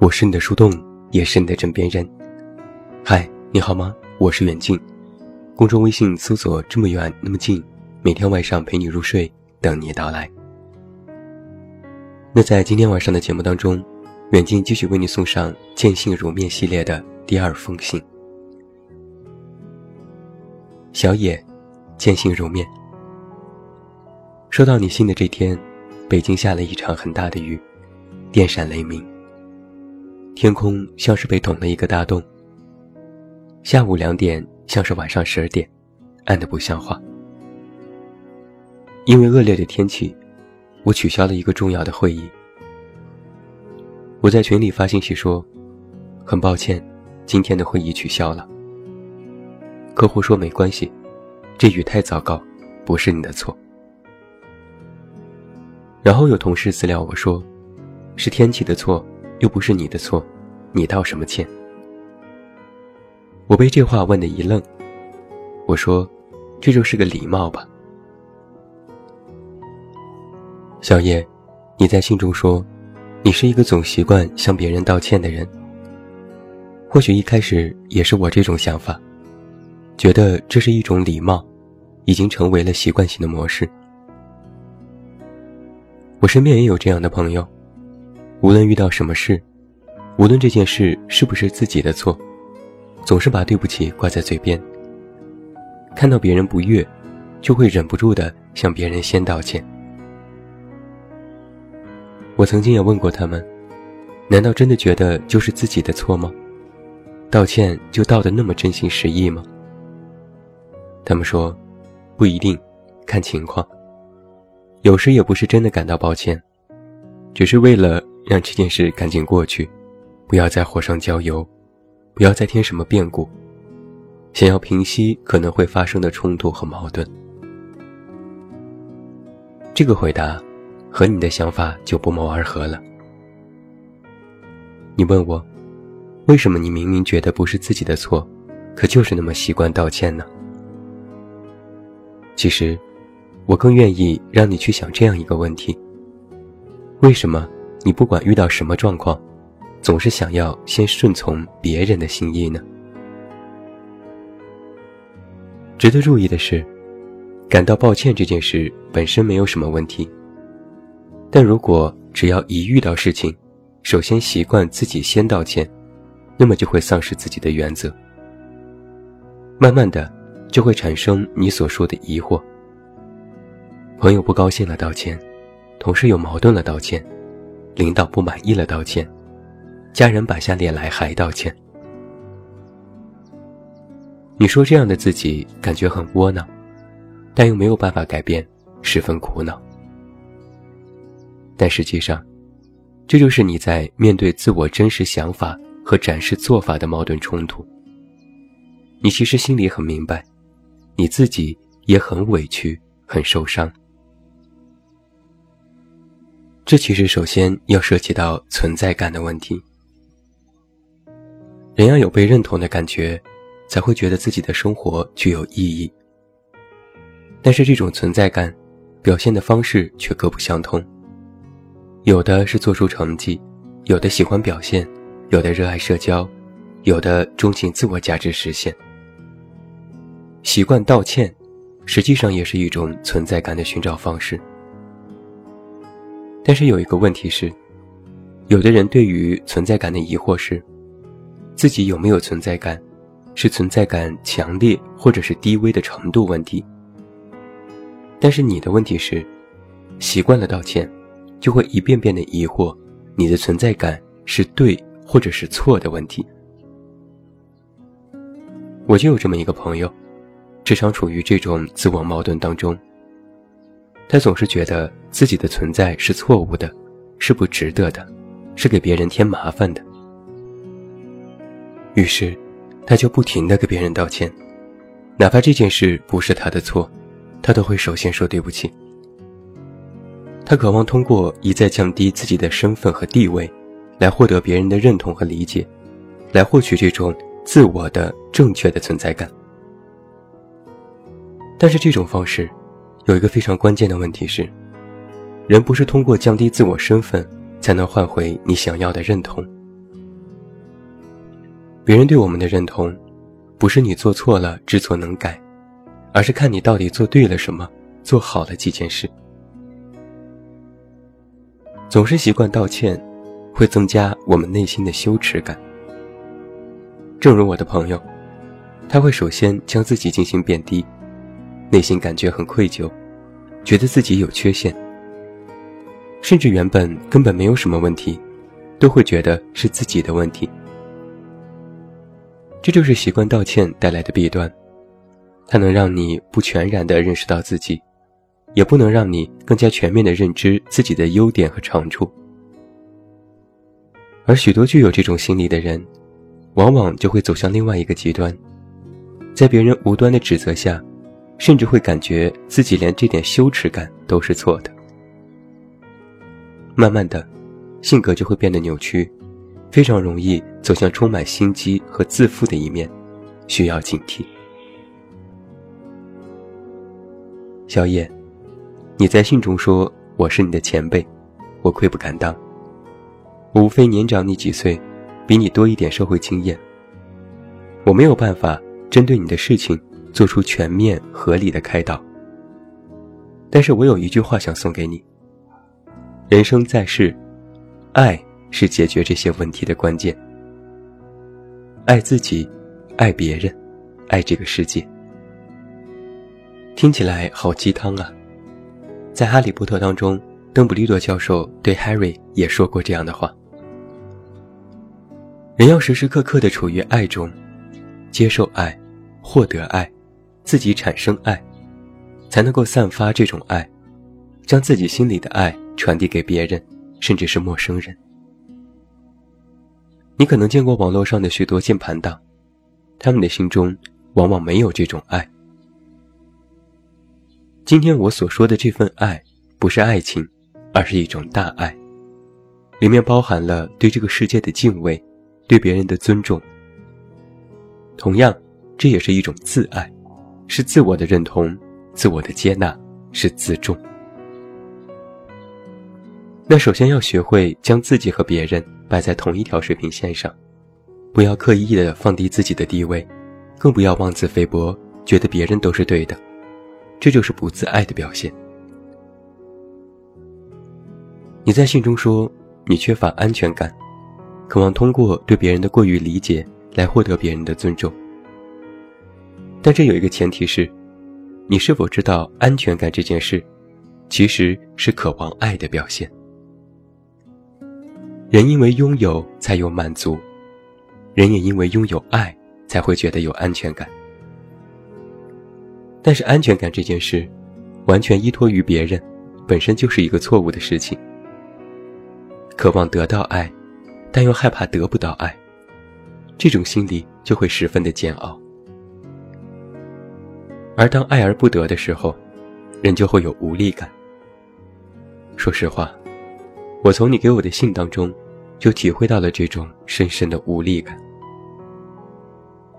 我是你的树洞，也是你的枕边人。嗨，你好吗？我是远近，公众微信搜索这么远那么近，每天晚上陪你入睡，等你到来。那在今天晚上的节目当中，远近继续为你送上见信如面系列的第二封信。小野，见信如面。收到你信的这天，北京下了一场很大的雨，电闪雷鸣，天空像是被捅了一个大洞。下午2点像是晚上10点，暗得不像话。因为恶劣的天气，我取消了一个重要的会议。我在群里发信息说，很抱歉，今天的会议取消了。客户说没关系，这雨太糟糕，不是你的错。然后有同事私聊我说，是天气的错，又不是你的错，你道什么歉？我被这话问得一愣，我说，这就是个礼貌吧。小叶，你在信中说，你是一个总习惯向别人道歉的人。或许一开始也是我这种想法，觉得这是一种礼貌，已经成为了习惯性的模式。我身边也有这样的朋友，无论遇到什么事，无论这件事是不是自己的错，总是把对不起挂在嘴边。看到别人不悦，就会忍不住地向别人先道歉。我曾经也问过他们，难道真的觉得就是自己的错吗？道歉就道得那么真心实意吗？他们说，不一定，看情况。有时也不是真的感到抱歉，只是为了让这件事赶紧过去，不要再火上浇油，不要再添什么变故，想要平息可能会发生的冲突和矛盾。这个回答和你的想法就不谋而合了。你问我，为什么你明明觉得不是自己的错，可就是那么习惯道歉呢？其实我更愿意让你去想这样一个问题，为什么你不管遇到什么状况，总是想要先顺从别人的心意呢？值得注意的是，感到抱歉这件事本身没有什么问题，但如果只要一遇到事情，首先习惯自己先道歉，那么就会丧失自己的原则。慢慢的，就会产生你所说的疑惑。朋友不高兴了道歉，同事有矛盾了道歉，领导不满意了道歉，家人摆下脸来还道歉。你说这样的自己感觉很窝囊，但又没有办法改变，十分苦恼。但实际上，这就是你在面对自我真实想法和展示做法的矛盾冲突。你其实心里很明白，你自己也很委屈，很受伤。这其实首先要涉及到存在感的问题。人要有被认同的感觉，才会觉得自己的生活具有意义。但是这种存在感表现的方式却各不相通，有的是做出成绩，有的喜欢表现，有的热爱社交，有的钟情自我价值实现。习惯道歉实际上也是一种存在感的寻找方式。但是有一个问题是，有的人对于存在感的疑惑是，自己有没有存在感，是存在感强烈或者是低微的程度问题。但是你的问题是，习惯了道歉，就会一遍遍的疑惑你的存在感是对或者是错的问题。我就有这么一个朋友，时常处于这种自我矛盾当中。他总是觉得自己的存在是错误的，是不值得的，是给别人添麻烦的。于是他就不停地给别人道歉，哪怕这件事不是他的错，他都会首先说对不起。他渴望通过一再降低自己的身份和地位，来获得别人的认同和理解，来获取这种自我的正确的存在感。但是这种方式有一个非常关键的问题是，人不是通过降低自我身份才能换回你想要的认同。别人对我们的认同不是你做错了知错能改，而是看你到底做对了什么，做好了几件事。总是习惯道歉，会增加我们内心的羞耻感。正如我的朋友，他会首先将自己进行贬低，内心感觉很愧疚，觉得自己有缺陷，甚至原本根本没有什么问题，都会觉得是自己的问题。这就是习惯道歉带来的弊端，它能让你不全然地认识到自己，也不能让你更加全面地认知自己的优点和长处。而许多具有这种心理的人，往往就会走向另外一个极端，在别人无端的指责下，甚至会感觉自己连这点羞耻感都是错的。慢慢的，性格就会变得扭曲，非常容易走向充满心机和自负的一面，需要警惕。小野，你在信中说，我是你的前辈，我愧不敢当。我无非年长你几岁，比你多一点社会经验。我没有办法针对你的事情做出全面合理的开导。但是我有一句话想送给你：人生在世，爱是解决这些问题的关键。爱自己，爱别人，爱这个世界。听起来好鸡汤啊。在《哈利波特》当中，邓布利多教授对 Harry 也说过这样的话。人要时时刻刻地处于爱中，接受爱，获得爱，自己产生爱，才能够散发这种爱，将自己心里的爱传递给别人，甚至是陌生人。你可能见过网络上的许多键盘党，他们的心中往往没有这种爱。今天我所说的这份爱，不是爱情，而是一种大爱，里面包含了对这个世界的敬畏，对别人的尊重。同样，这也是一种自爱，是自我的认同，自我的接纳，是自重。那首先要学会将自己和别人摆在同一条水平线上，不要刻意地放低自己的地位，更不要妄自菲薄，觉得别人都是对的，这就是不自爱的表现。你在信中说，你缺乏安全感，渴望通过对别人的过于理解来获得别人的尊重。但这有一个前提是，你是否知道安全感这件事，其实是渴望爱的表现。人因为拥有才有满足，人也因为拥有爱才会觉得有安全感。但是安全感这件事，完全依托于别人，本身就是一个错误的事情。渴望得到爱，但又害怕得不到爱，这种心理就会十分的煎熬。而当爱而不得的时候，人就会有无力感。说实话，我从你给我的信当中就体会到了这种深深的无力感。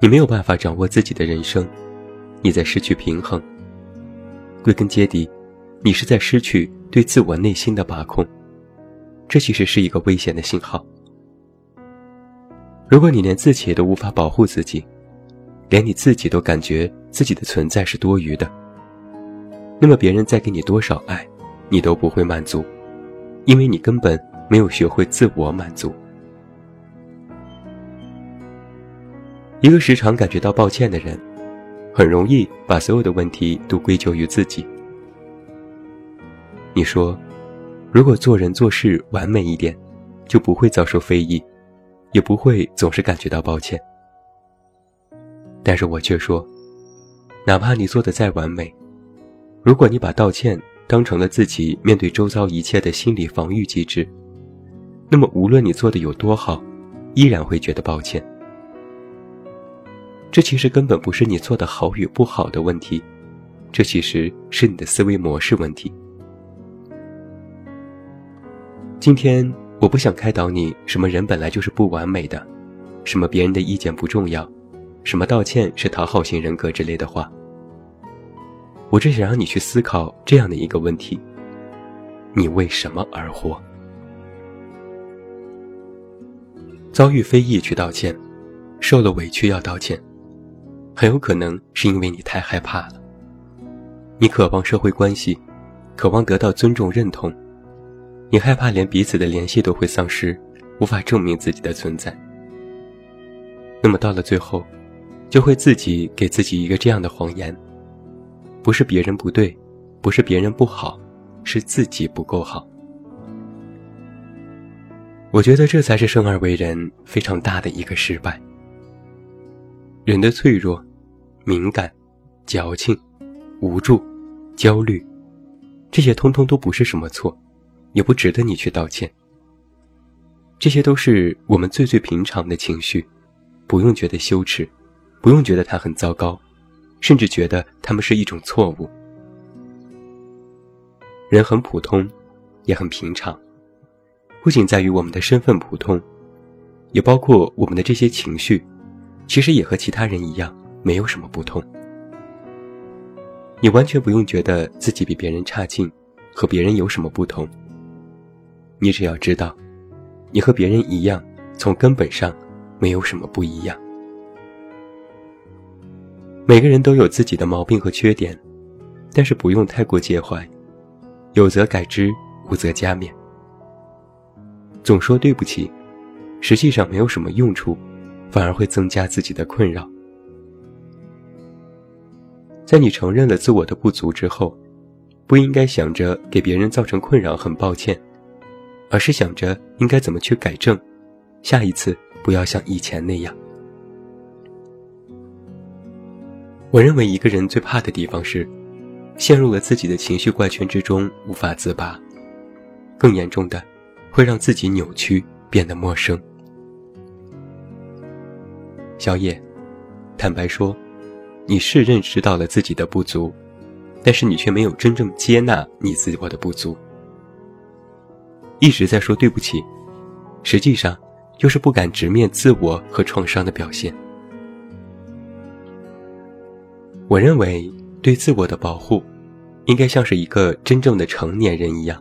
你没有办法掌握自己的人生，你在失去平衡。归根结底，你是在失去对自我内心的把控，这其实是一个危险的信号。如果你连自己都无法保护自己，连你自己都感觉自己的存在是多余的，那么别人再给你多少爱，你都不会满足，因为你根本没有学会自我满足。一个时常感觉到抱歉的人，很容易把所有的问题都归咎于自己。你说，如果做人做事完美一点，就不会遭受非议，也不会总是感觉到抱歉。但是我却说，哪怕你做得再完美，如果你把道歉当成了自己面对周遭一切的心理防御机制，那么无论你做得有多好，依然会觉得抱歉。这其实根本不是你做的好与不好的问题，这其实是你的思维模式问题。今天我不想开导你什么人本来就是不完美的，什么别人的意见不重要，什么道歉是讨好型人格之类的话。我只想让你去思考这样的一个问题：你为什么而活？遭遇非议去道歉，受了委屈要道歉，很有可能是因为你太害怕了。你渴望社会关系，渴望得到尊重认同，你害怕连彼此的联系都会丧失，无法证明自己的存在。那么到了最后，就会自己给自己一个这样的谎言：不是别人不对，不是别人不好，是自己不够好。我觉得这才是生而为人非常大的一个失败。人的脆弱、敏感、矫情、无助、焦虑，这些通通都不是什么错，也不值得你去道歉。这些都是我们最最平常的情绪，不用觉得羞耻，不用觉得它很糟糕，甚至觉得它们是一种错误。人很普通，也很平常，不仅在于我们的身份普通，也包括我们的这些情绪，其实也和其他人一样，没有什么不同。你完全不用觉得自己比别人差劲，和别人有什么不同。你只要知道，你和别人一样，从根本上没有什么不一样。每个人都有自己的毛病和缺点，但是不用太过介怀，有则改之，无则加勉。总说对不起，实际上没有什么用处，反而会增加自己的困扰。在你承认了自我的不足之后，不应该想着给别人造成困扰很抱歉，而是想着应该怎么去改正，下一次不要像以前那样。我认为一个人最怕的地方是陷入了自己的情绪怪圈之中无法自拔，更严重的会让自己扭曲，变得陌生。小野，坦白说，你是认识到了自己的不足，但是你却没有真正接纳你自我的不足。一直在说对不起，实际上就是不敢直面自我和创伤的表现。我认为对自我的保护应该像是一个真正的成年人一样，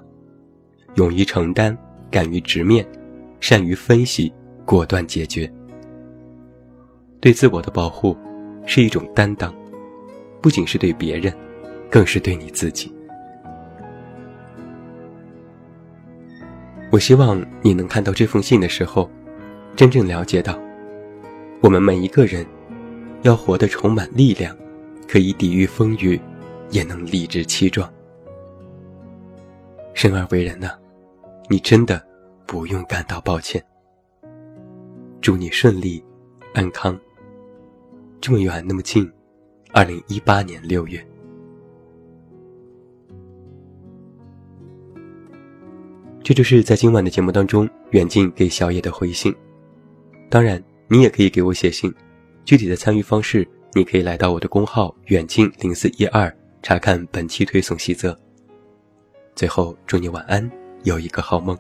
勇于承担，敢于直面，善于分析，果断解决。对自我的保护是一种担当，不仅是对别人，更是对你自己。我希望你能看到这封信的时候，真正了解到，我们每一个人要活得充满力量，可以抵御风雨，也能理直气壮。生而为人啊，你真的不用感到抱歉。祝你顺利安康。这么远那么近，2018年6月。这就是在今晚的节目当中远近给小野的回信。当然你也可以给我写信，具体的参与方式你可以来到我的公号远近0412查看本期推送细则。最后祝你晚安，有一个好梦。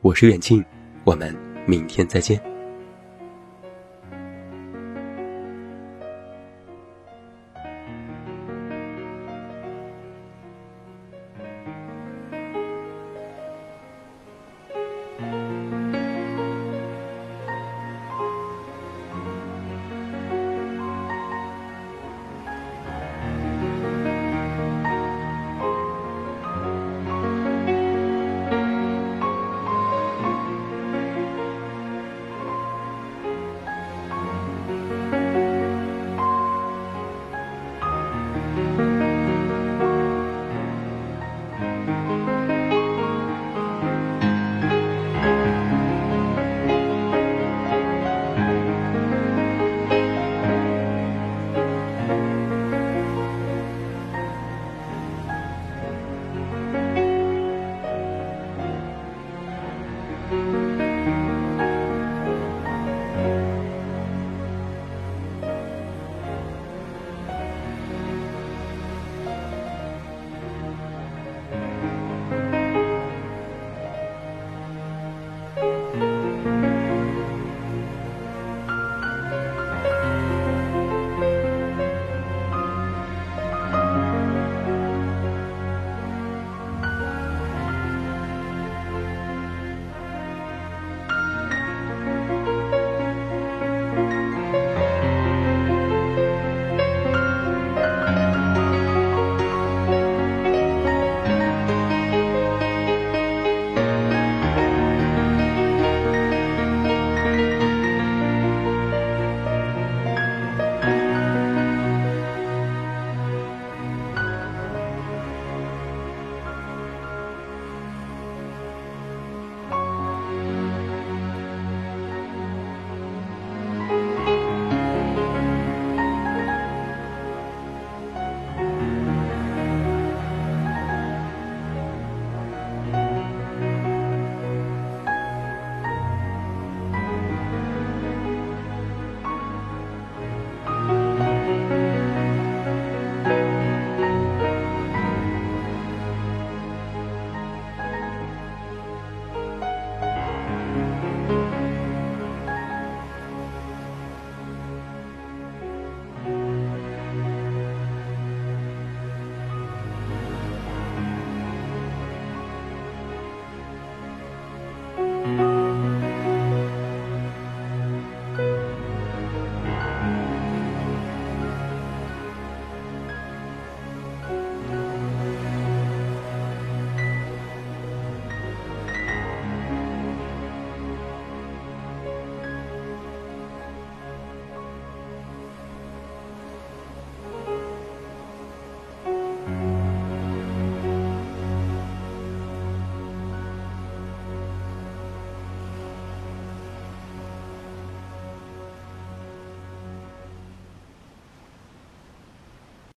我是远近，我们明天再见。